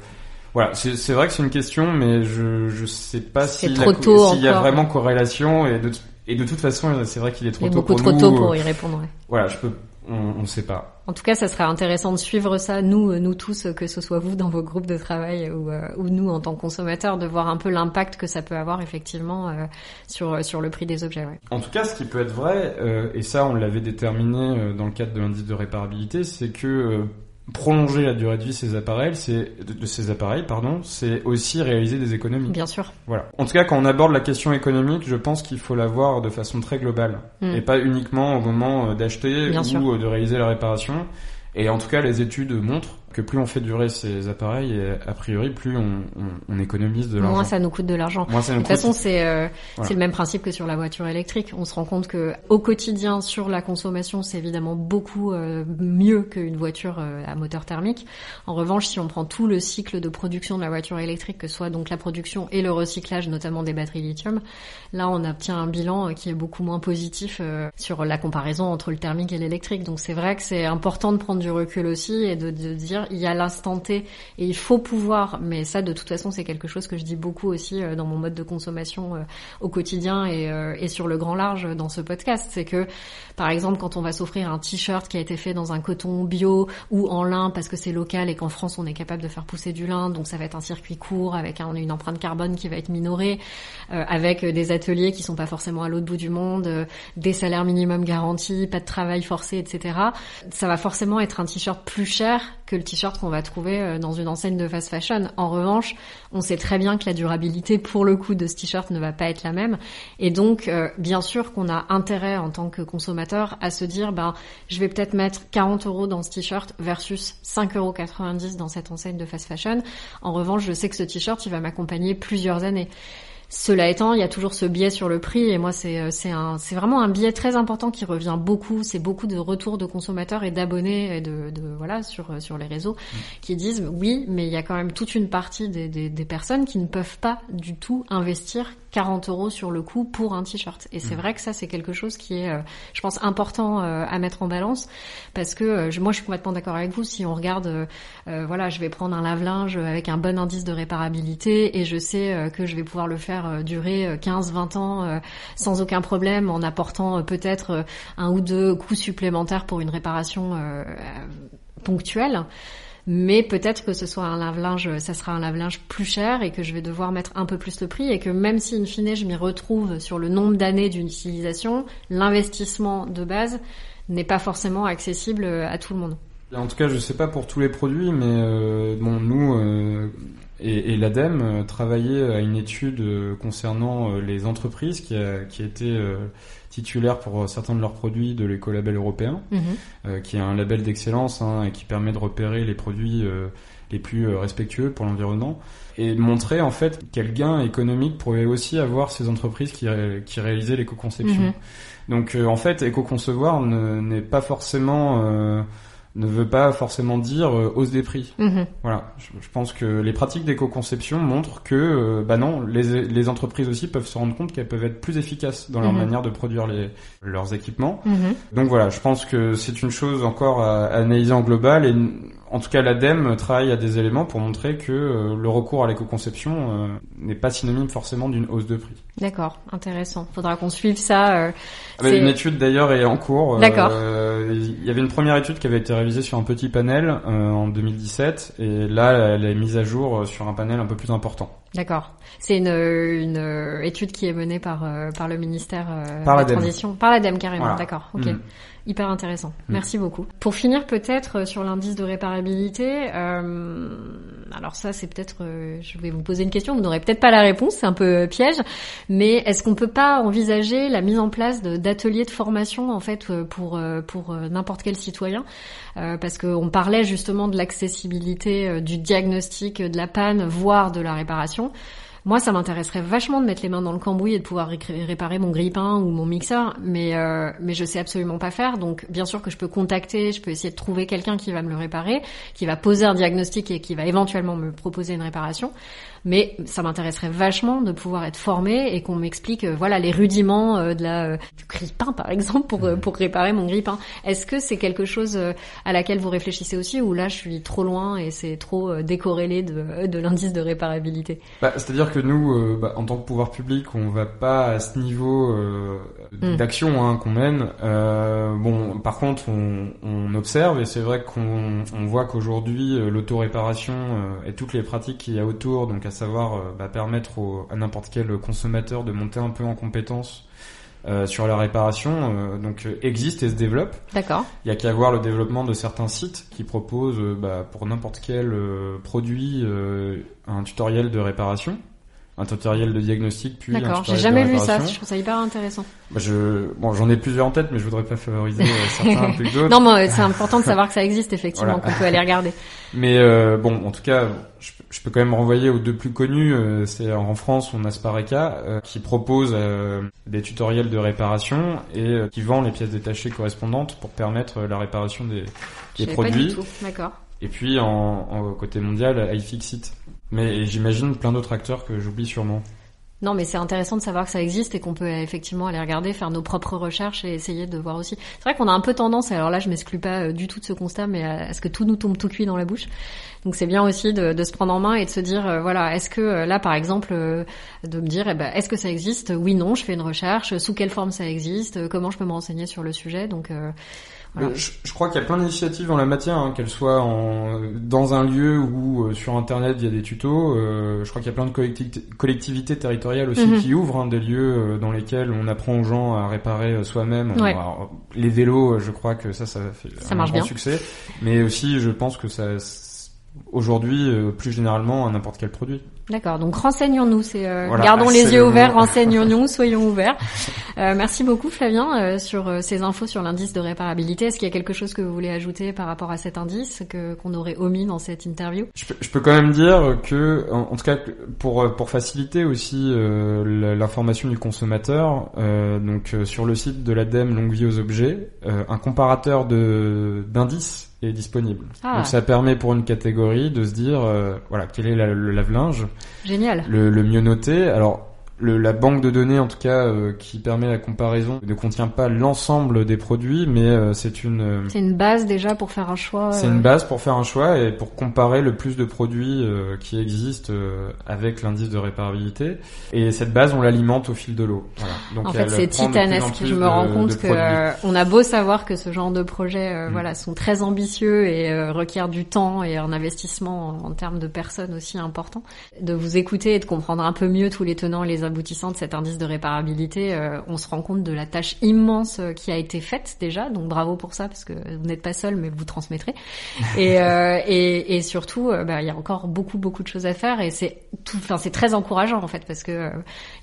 voilà, c'est, c'est vrai que c'est une question, mais je je sais pas c'est si trop la, tôt s'il y a vraiment corrélation et de et de toute façon c'est vrai qu'il est trop tôt pour nous. Il est beaucoup trop tôt pour y répondre. Ouais. Voilà, je peux, on ne sait pas. En tout cas, ça serait intéressant de suivre ça, nous, nous tous, que ce soit vous dans vos groupes de travail ou, euh, ou nous en tant que consommateurs, de voir un peu l'impact que ça peut avoir effectivement euh, sur sur le prix des objets. Ouais. En tout cas, ce qui peut être vrai, euh, et ça on l'avait déterminé euh, dans le cadre de l'indice de réparabilité, c'est que euh, prolonger la durée de vie de ces appareils, c'est de, de ces appareils, pardon, c'est aussi réaliser des économies. Bien sûr. Voilà. En tout cas, quand on aborde la question économique, je pense qu'il faut la voir de façon très globale mmh. et pas uniquement au moment d'acheter Bien ou sûr. de réaliser la réparation. Et en tout cas, les études montrent que plus on fait durer ces appareils, et a priori, plus on, on, on économise de l'argent. Moins ça nous coûte de l'argent. Moins ça nous de toute coûte... façon, c'est, euh, voilà. c'est le même principe que sur la voiture électrique. On se rend compte que au quotidien, sur la consommation, c'est évidemment beaucoup euh, mieux qu'une voiture euh, à moteur thermique. En revanche, si on prend tout le cycle de production de la voiture électrique, que ce soit donc la production et le recyclage, notamment des batteries lithium, là, on obtient un bilan euh, qui est beaucoup moins positif euh, sur la comparaison entre le thermique et l'électrique. Donc, c'est vrai que c'est important de prendre du recul aussi et de, de dire il y a l'instant T et il faut pouvoir, mais ça de toute façon c'est quelque chose que je dis beaucoup aussi dans mon mode de consommation au quotidien et, et sur le grand large dans ce podcast, c'est que par exemple quand on va s'offrir un t-shirt qui a été fait dans un coton bio ou en lin parce que c'est local et qu'en France on est capable de faire pousser du lin, donc ça va être un circuit court avec un, une empreinte carbone qui va être minorée, euh, avec des ateliers qui sont pas forcément à l'autre bout du monde, euh, des salaires minimum garantis, pas de travail forcé, et cetera. Ça va forcément être un t-shirt plus cher que le t-shirt qu'on va trouver dans une enseigne de fast fashion. En revanche, on sait très bien que la durabilité pour le coup de ce t-shirt ne va pas être la même et donc euh, bien sûr qu'on a intérêt en tant que consommateur à se dire ben je vais peut-être mettre quarante euros dans ce t-shirt versus cinq euros quatre-vingt-dix dans cette enseigne de fast fashion. En revanche, je sais que ce t-shirt il va m'accompagner plusieurs années. Cela étant, il y a toujours ce biais sur le prix et moi c'est c'est un c'est vraiment un biais très important qui revient beaucoup, c'est beaucoup de retours de consommateurs et d'abonnés et de de voilà sur sur les réseaux qui disent oui, mais il y a quand même toute une partie des des des personnes qui ne peuvent pas du tout investir quarante euros sur le coup pour un t-shirt. Et c'est mmh. vrai que ça, c'est quelque chose qui est, je pense, important à mettre en balance, parce que moi, je suis complètement d'accord avec vous. Si on regarde, euh, voilà, je vais prendre un lave-linge avec un bon indice de réparabilité et je sais que je vais pouvoir le faire durer quinze, vingt ans sans aucun problème, en apportant peut-être un ou deux coûts supplémentaires pour une réparation euh, ponctuelle. Mais peut-être que ce soit un lave-linge, ça sera un lave-linge plus cher et que je vais devoir mettre un peu plus le prix, et que même si in fine je m'y retrouve sur le nombre d'années d'une utilisation, l'investissement de base n'est pas forcément accessible à tout le monde. En tout cas, je sais pas pour tous les produits, mais euh, bon, nous euh, et, et l'ADEME travaillaient à une étude concernant les entreprises qui a, qui a été euh, titulaire pour certains de leurs produits de l'écolabel européen, mmh. euh, qui est un label d'excellence, hein, et qui permet de repérer les produits euh, les plus euh, respectueux pour l'environnement, et montrer en fait quel gain économique pouvaient aussi avoir ces entreprises qui, ré- qui réalisaient l'éco-conception. Mmh. Donc euh, en fait, éco-concevoir ne, n'est pas forcément... Euh, ne veut pas forcément dire euh, hausse des prix. Mmh. Voilà, je, je pense que les pratiques d'éco-conception montrent que euh, bah non, les les entreprises aussi peuvent se rendre compte qu'elles peuvent être plus efficaces dans leur mmh. manière de produire les leurs équipements. Mmh. Donc voilà, je pense que c'est une chose encore à, à analyser en global, et en tout cas l'ADEME travaille à des éléments pour montrer que euh, le recours à l'éco-conception euh, n'est pas synonyme forcément d'une hausse de prix. D'accord, intéressant. Faudra qu'on suive ça. Euh, ah bah, une étude d'ailleurs est en cours. D'accord. Euh, il y avait une première étude qui avait été révisée sur un petit panel euh, en deux mille dix-sept, et là elle est mise à jour sur un panel un peu plus important. D'accord. C'est une, une étude qui est menée par par le ministère euh, par de la transition, par l'ADEME carrément. Voilà. D'accord. Ok. Mmh. Hyper intéressant. Mmh. Merci beaucoup. Pour finir peut-être sur l'indice de réparabilité, euh, alors ça c'est peut-être, euh, je vais vous poser une question, vous n'aurez peut-être pas la réponse, c'est un peu piège, mais est-ce qu'on peut pas envisager la mise en place de, d'ateliers de formation en fait pour pour n'importe quel citoyen, euh, parce qu'on parlait justement de l'accessibilité, du diagnostic, de la panne, voire de la réparation. Moi, ça m'intéresserait vachement de mettre les mains dans le cambouis et de pouvoir ré- réparer mon grille-pain ou mon mixeur, mais euh, mais je sais absolument pas faire. Donc, bien sûr que je peux contacter, je peux essayer de trouver quelqu'un qui va me le réparer, qui va poser un diagnostic et qui va éventuellement me proposer une réparation. Mais ça m'intéresserait vachement de pouvoir être formée et qu'on m'explique, euh, voilà, les rudiments euh, de la euh, du grille-pain, par exemple, pour euh, pour réparer mon grille-pain. Est-ce que c'est quelque chose euh, à laquelle vous réfléchissez aussi, ou là, je suis trop loin et c'est trop euh, décorrélé de de l'indice de réparabilité? Bah, c'est-à-dire que nous, euh, bah, en tant que pouvoir public, on va pas à ce niveau euh, d'action hein, qu'on mène. Euh, bon, par contre, on, on observe, et c'est vrai qu'on on voit qu'aujourd'hui, l'autoréparation euh, et toutes les pratiques qu'il y a autour, donc à savoir euh, bah, permettre au, à n'importe quel consommateur de monter un peu en compétence euh, sur la réparation, euh, donc existe et se développe. D'accord. Il y a qu'à voir le développement de certains sites qui proposent euh, bah, pour n'importe quel euh, produit euh, un tutoriel de réparation. Un tutoriel de diagnostic, puis D'accord, un tutoriel j'ai jamais de vu ça, je trouve ça hyper intéressant. Je, bon, j'en ai plusieurs en tête, mais je voudrais pas favoriser certains plus que d'autres. Non, mais c'est important de savoir que ça existe, effectivement, voilà. Qu'on peut aller regarder. Mais euh, bon, en tout cas, je, je peux quand même renvoyer aux deux plus connus. Euh, c'est en France, on a Spareka, euh, qui propose euh, des tutoriels de réparation et euh, qui vend les pièces détachées correspondantes pour permettre euh, la réparation des, des produits. Pas du tout, d'accord. Et puis, en, en côté mondial, iFixit. Mais j'imagine plein d'autres acteurs que j'oublie sûrement. Non, mais c'est intéressant de savoir que ça existe et qu'on peut effectivement aller regarder, faire nos propres recherches et essayer de voir aussi. C'est vrai qu'on a un peu tendance, alors là je m'exclus pas du tout de ce constat, mais à ce que tout nous tombe tout cuit dans la bouche. Donc c'est bien aussi de, de se prendre en main et de se dire, euh, voilà, est-ce que là par exemple, euh, de me dire, eh ben, est-ce que ça existe ? Oui, non, je fais une recherche, sous quelle forme ça existe, comment je peux me renseigner sur le sujet. Donc euh, voilà. je, je crois qu'il y a plein d'initiatives en la matière, hein, qu'elles soient en, dans un lieu ou euh, sur Internet via des tutos. Euh, je crois qu'il y a plein de collecti- collectivités territoriales aussi mmh. qui ouvrent hein, des lieux dans lesquels on apprend aux gens à réparer soi-même. Ouais. Alors, les vélos, je crois que ça, ça fait ça un grand bien. Succès. Mais aussi, je pense que ça, aujourd'hui, plus généralement, à n'importe quel produit. D'accord, donc renseignons-nous, c'est euh, voilà, gardons c'est les yeux ouverts, renseignons-nous, soyons ouverts. Euh, merci beaucoup Flavien euh, sur euh, ces infos sur l'indice de réparabilité. Est-ce qu'il y a quelque chose que vous voulez ajouter par rapport à cet indice que qu'on aurait omis dans cette interview ? Je peux, je peux quand même dire que, en, en tout cas pour pour faciliter aussi euh, l'information du consommateur, euh, donc euh, sur le site de l'ADEME Longue vie aux objets, euh, un comparateur de d'indices est disponible. Ah. Donc ça permet pour une catégorie de se dire euh, voilà quel est la, le lave-linge. Génial. Le, le mieux noté. Alors, Le, la banque de données, en tout cas, euh, qui permet la comparaison, ne contient pas l'ensemble des produits, mais euh, c'est une... Euh, c'est une base déjà pour faire un choix. Euh... C'est une base pour faire un choix et pour comparer le plus de produits euh, qui existent euh, avec l'indice de réparabilité. Et cette base, on l'alimente au fil de l'eau. Voilà. Donc, en fait, c'est titanesque. Je me rends compte que euh, on a beau savoir que ce genre de projets euh, mmh. voilà, sont très ambitieux et euh, requièrent du temps et un investissement en, en termes de personnes aussi important. De vous écouter et de comprendre un peu mieux tous les tenants, les aboutissant de cet indice de réparabilité, euh, on se rend compte de la tâche immense qui a été faite déjà, donc bravo pour ça, parce que vous n'êtes pas seul, mais vous transmettrez. Et, euh, et, et surtout, euh, bah, il y a encore beaucoup, beaucoup de choses à faire, et c'est tout, enfin, c'est très encourageant, en fait, parce que euh,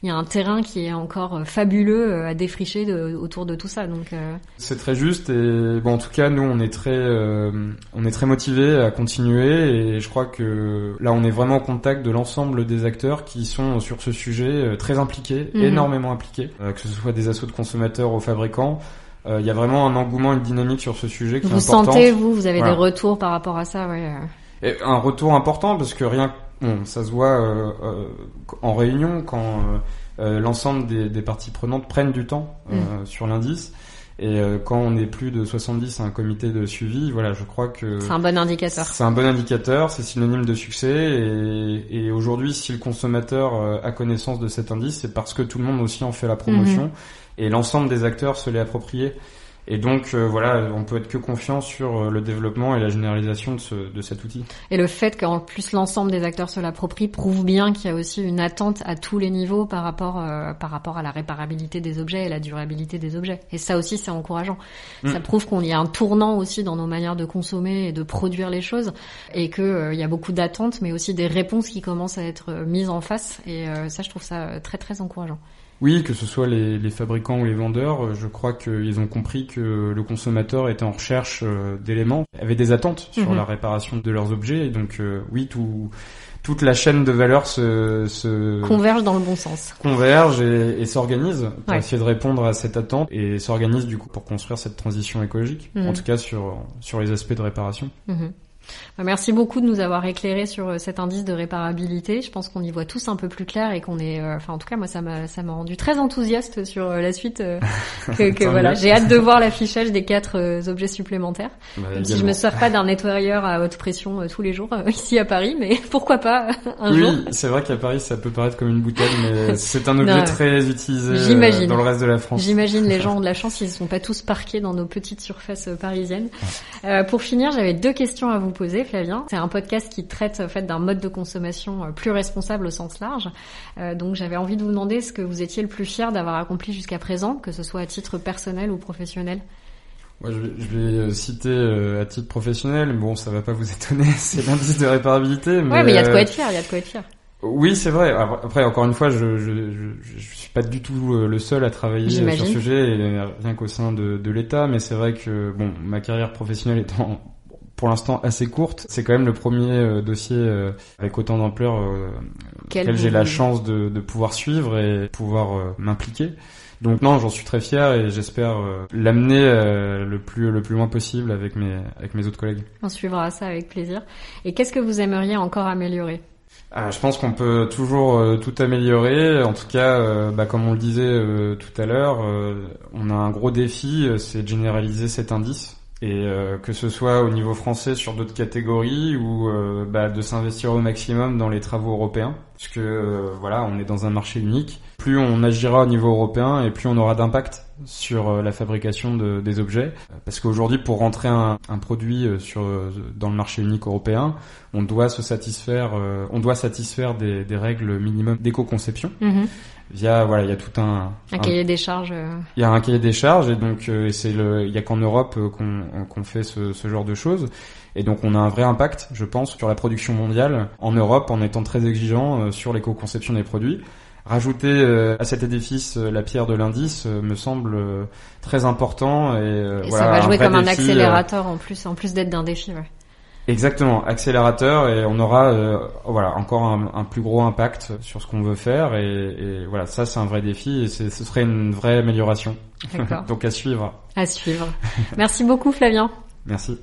il y a un terrain qui est encore fabuleux à défricher de, autour de tout ça, donc... Euh... C'est très juste, et bon, en tout cas, nous, on est très, euh, on est très motivés à continuer, et je crois que là, on est vraiment en contact de l'ensemble des acteurs qui sont sur ce sujet, très impliqués, mmh. énormément impliqués, euh, que ce soit des assos de consommateurs aux fabricants. Il euh, y a vraiment un engouement, une dynamique sur ce sujet qui vous est importante. Vous sentez, vous, vous avez voilà. des retours par rapport à ça, ouais. Et un retour important parce que rien, bon, ça se voit euh, euh, en réunion quand euh, euh, l'ensemble des, des parties prenantes prennent du temps euh, mmh. sur l'indice. Et quand on est plus de soixante-dix à un comité de suivi, voilà, je crois que... C'est un bon indicateur. C'est un bon indicateur, c'est synonyme de succès. Et, et aujourd'hui, si le consommateur a connaissance de cet indice, c'est parce que tout le monde aussi en fait la promotion. Mmh. Et l'ensemble des acteurs se l'est approprié. Et donc, euh, voilà, on peut être que confiant sur le développement et la généralisation de, ce, de cet outil. Et le fait qu'en plus l'ensemble des acteurs se l'approprient prouve bien qu'il y a aussi une attente à tous les niveaux par rapport euh, par rapport à la réparabilité des objets et la durabilité des objets. Et ça aussi, c'est encourageant. Mmh. Ça prouve qu'on y a un tournant aussi dans nos manières de consommer et de produire les choses, et que euh, il y a beaucoup d'attentes, mais aussi des réponses qui commencent à être mises en face. Et euh, ça, je trouve ça très très encourageant. Oui, que ce soit les, les fabricants ou les vendeurs, je crois qu'ils ont compris que le consommateur était en recherche d'éléments, avait des attentes sur mmh. la réparation de leurs objets. Et donc, euh, oui, tout, toute la chaîne de valeur se, se... Converge dans le bon sens. Converge et, et s'organise pour ouais. essayer de répondre à cette attente et s'organise du coup pour construire cette transition écologique, mmh. en tout cas sur, sur les aspects de réparation. Mmh. Merci beaucoup de nous avoir éclairé sur cet indice de réparabilité. Je pense qu'on y voit tous un peu plus clair et qu'on est, euh, enfin en tout cas moi ça m'a ça m'a rendu très enthousiaste sur euh, la suite. Euh, que, que voilà, j'ai hâte de voir l'affichage des quatre euh, objets supplémentaires. Bah, même si je me sers pas d'un nettoyeur à haute pression euh, tous les jours euh, ici à Paris, mais pourquoi pas un oui, jour. Oui, c'est vrai qu'à Paris ça peut paraître comme une bouteille, mais c'est un objet non, très utilisé euh, dans le reste de la France. J'imagine les gens ont de la chance, ils sont pas tous parqués dans nos petites surfaces parisiennes. Euh, pour finir, j'avais deux questions à vous poser, Flavien. C'est un podcast qui traite en fait d'un mode de consommation plus responsable au sens large. Euh, donc j'avais envie de vous demander ce que vous étiez le plus fier d'avoir accompli jusqu'à présent, que ce soit à titre personnel ou professionnel. Moi, je vais, je vais citer euh, à titre professionnel. Bon, ça va pas vous étonner, c'est l'indice de réparabilité. Mais, ouais, mais il y a de quoi être fier. Il y a de quoi être fier. Oui, c'est vrai. Après, encore une fois, je je je, je suis pas du tout le seul à travailler J'imagine. sur ce sujet, et rien qu'au sein de, de l'État. Mais c'est vrai que bon, ma carrière professionnelle étant pour l'instant assez courte, c'est quand même le premier euh, dossier euh, avec autant d'ampleur euh, auquel j'ai la chance de, de pouvoir suivre et pouvoir euh, m'impliquer. Donc non, j'en suis très fier et j'espère euh, l'amener euh, le plus le plus loin possible avec mes avec mes autres collègues. On suivra ça avec plaisir. Et qu'est-ce que vous aimeriez encore améliorer ? Ah, je pense qu'on peut toujours euh, tout améliorer. En tout cas, euh, bah, comme on le disait euh, tout à l'heure, euh, on a un gros défi, euh, c'est de généraliser cet indice. Et euh, que ce soit au niveau français sur d'autres catégories ou euh, bah, de s'investir au maximum dans les travaux européens, parce que euh, voilà, on est dans un marché unique. Plus on agira au niveau européen et plus on aura d'impact sur euh, la fabrication de, des objets, parce qu'aujourd'hui, pour rentrer un, un produit sur dans le marché unique européen, on doit se satisfaire, euh, on doit satisfaire des, des règles minimum d'éco-conception. Mmh. Via voilà, il y a tout un un cahier un, des charges. Il y a un cahier des charges et donc euh, et c'est le il y a qu'en Europe euh, qu'on qu'on fait ce ce genre de choses et donc on a un vrai impact, je pense, sur la production mondiale en Europe en étant très exigeant euh, sur l'éco-conception des produits. Rajouter euh, à cet édifice euh, la pierre de l'indice euh, me semble euh, très important et, euh, et voilà, ça va jouer un comme défi, un accélérateur euh... en plus en plus d'être d'un défi. Ouais. Exactement, accélérateur et on aura euh, voilà encore un, un plus gros impact sur ce qu'on veut faire et, et voilà ça c'est un vrai défi et c'est, ce serait une vraie amélioration. D'accord. Donc à suivre. À suivre. Merci beaucoup Flavien. Merci.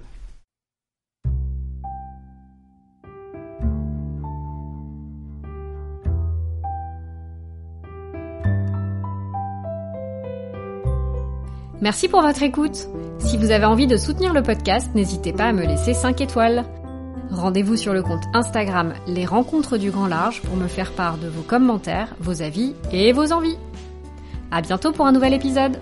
Merci pour votre écoute. Si vous avez envie de soutenir le podcast, n'hésitez pas à me laisser cinq étoiles. Rendez-vous sur le compte Instagram Les Rencontres du Grand Large pour me faire part de vos commentaires, vos avis et vos envies. À bientôt pour un nouvel épisode.